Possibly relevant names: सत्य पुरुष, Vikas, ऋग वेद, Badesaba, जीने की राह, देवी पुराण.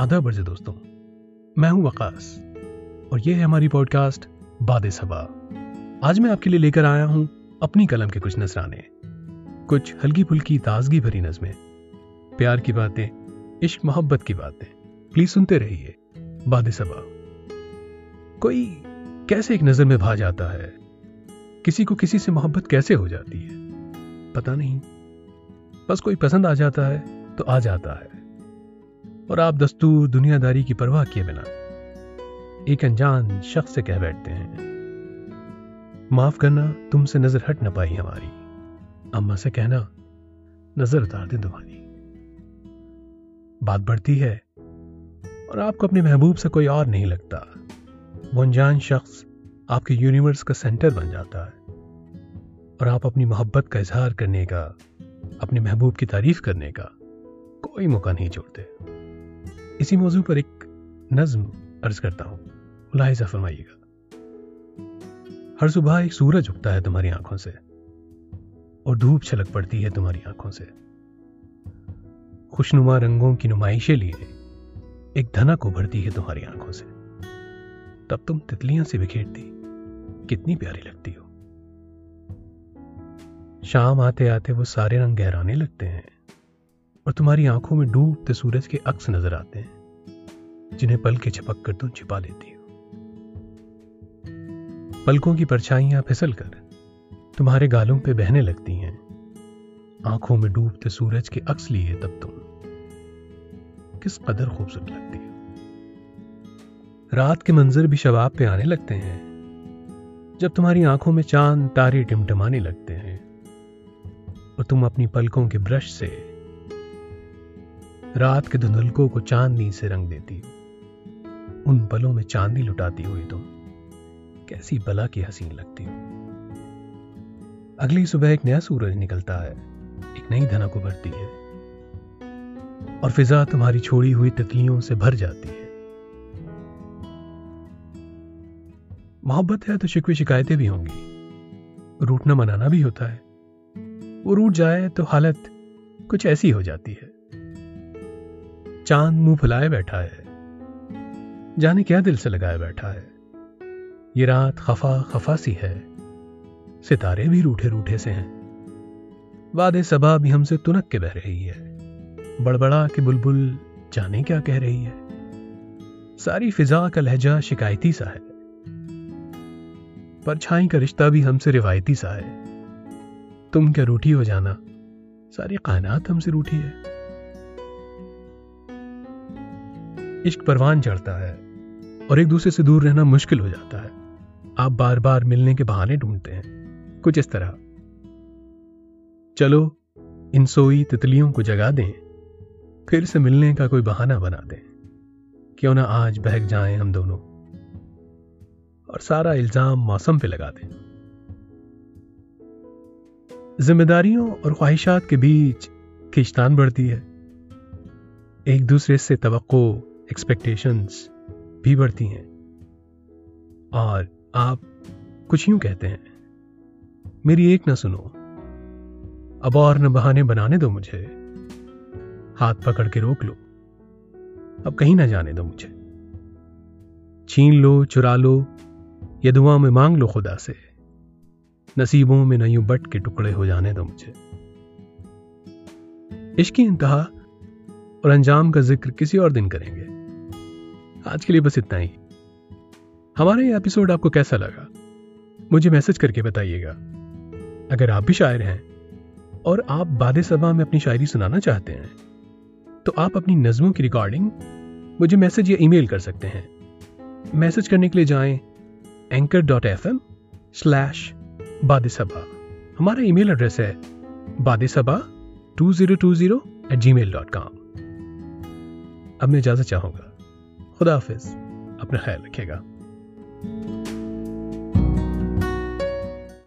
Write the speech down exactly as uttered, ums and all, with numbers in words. आदाब अर्ज़ दोस्तों, मैं हूं वकास और यह है हमारी पॉडकास्ट बादेसबा। आज मैं आपके लिए लेकर आया हूं अपनी कलम के कुछ नजराने, कुछ हल्की फुल्की ताजगी भरी नज़में, प्यार की बातें, इश्क मोहब्बत की बातें। प्लीज सुनते रहिए बादेसबा। कोई कैसे एक नजर में भा जाता है, किसी को किसी से मोहब्बत कैसे हो जाती है पता नहीं, बस कोई पसंद आ जाता है तो आ जाता है। और आप दस्तूर दुनियादारी की परवाह किए बिना एक अनजान शख्स से कह बैठते हैं, माफ करना तुमसे नजर हट ना पाई हमारी, अम्मा से कहना नजर उतार दे तुम्हारी। बात बढ़ती है और आपको अपने महबूब से कोई और नहीं लगता। वो अनजान शख्स आपके यूनिवर्स का सेंटर बन जाता है और आप अपनी मोहब्बत का इजहार करने का, अपने महबूब की तारीफ करने का कोई मौका नहीं छोड़ते। इसी मौजू पर एक नज्म अर्ज करता हूं, मुलाहिजा फरमाइएगा। हर सुबह एक सूरज उगता है तुम्हारी आंखों से और धूप छलक पड़ती है तुम्हारी आंखों से। खुशनुमा रंगों की नुमाइशें लिए एक धनक उभरती है तुम्हारी आंखों से। तब तुम तितलियां से बिखेरती कितनी प्यारी लगती हो। शाम आते आते वो सारे रंग गहराने लगते हैं और तुम्हारी आंखों में डूबते सूरज के अक्स नजर आते हैं, जिन्हें पल के झपक कर तुम छिपा लेती हो। पलकों की परछाइयां फिसल कर तुम्हारे गालों पे बहने लगती हैं, आंखों में डूबते सूरज के अक्स लिए तब तुम किस कदर खूबसूरत लगती हो। रात के मंजर भी शबाब पे आने लगते हैं, जब तुम्हारी आंखों में चांद तारे टिमटिमाने लगते हैं और तुम अपनी पलकों के ब्रश से रात के धुंधलकों को चांदनी से रंग देती हो। उन पलों में चांदनी लुटाती हुई तुम कैसी बला की हसीन लगती हो। अगली सुबह एक नया सूरज निकलता है, एक नई धनक उभरती है और फिजा तुम्हारी छोड़ी हुई तितलियों से भर जाती है। मोहब्बत है तो शिकवे शिकायतें भी होंगी, रूठना मनाना भी होता है। वो रूठ जाए तो हालत कुछ ऐसी हो जाती है। चांद मुंह फुलाए बैठा है, जाने क्या दिल से लगाए बैठा है। ये रात खफा खफा सी है, सितारे भी रूठे रूठे से हैं। वादे सबा भी हमसे तुनक के बह रही है, बड़बड़ा के बुलबुल जाने क्या कह रही है। सारी फिजा का लहजा शिकायती सा है, परछाई का रिश्ता भी हमसे रिवायती सा है। तुम क्या रूठी हो जाना, सारी कायनात हमसे रूठी है। इश्क परवान चढ़ता है और एक दूसरे से दूर रहना मुश्किल हो जाता है। आप बार बार मिलने के बहाने ढूंढते हैं, कुछ इस तरह, चलो इन सोई तितलियों को जगा दें, फिर से मिलने का कोई बहाना बना दें, क्यों ना आज बहक जाएं हम दोनों। और सारा इल्जाम मौसम पे लगा दें। जिम्मेदारियों और ख्वाहिशात के बीच खिंचतान बढ़ती है, एक दूसरे से तवक्को, एक्सपेक्टेशंस भी बढ़ती हैं और आप कुछ यूं कहते हैं, मेरी एक ना सुनो, अब और न बहाने बनाने दो मुझे, हाथ पकड़ के रोक लो, अब कहीं ना जाने दो मुझे, छीन लो, चुरा लो, या दुआ में मांग लो खुदा से, नसीबों में न यूं बट के टुकड़े हो जाने दो मुझे। इश्क की इंतहा और अंजाम का जिक्र किसी और दिन करेंगे। आज के लिए बस इतना ही। हमारा ये एपिसोड आपको कैसा लगा, मुझे मैसेज करके बताइएगा। अगर आप भी शायर हैं और आप बादेसबा में अपनी शायरी सुनाना चाहते हैं तो आप अपनी नज़मों की रिकॉर्डिंग मुझे मैसेज या ईमेल कर सकते हैं। मैसेज करने के लिए जाएं anchor dot F M slash बादेसबा। हमारा ईमेल एड्रेस है बादेसबा two zero two zero at Gmail dot com. अब मैं इजाजत चाहूंगा, खुदा हाफिज, अपना ख्याल रखिएगा।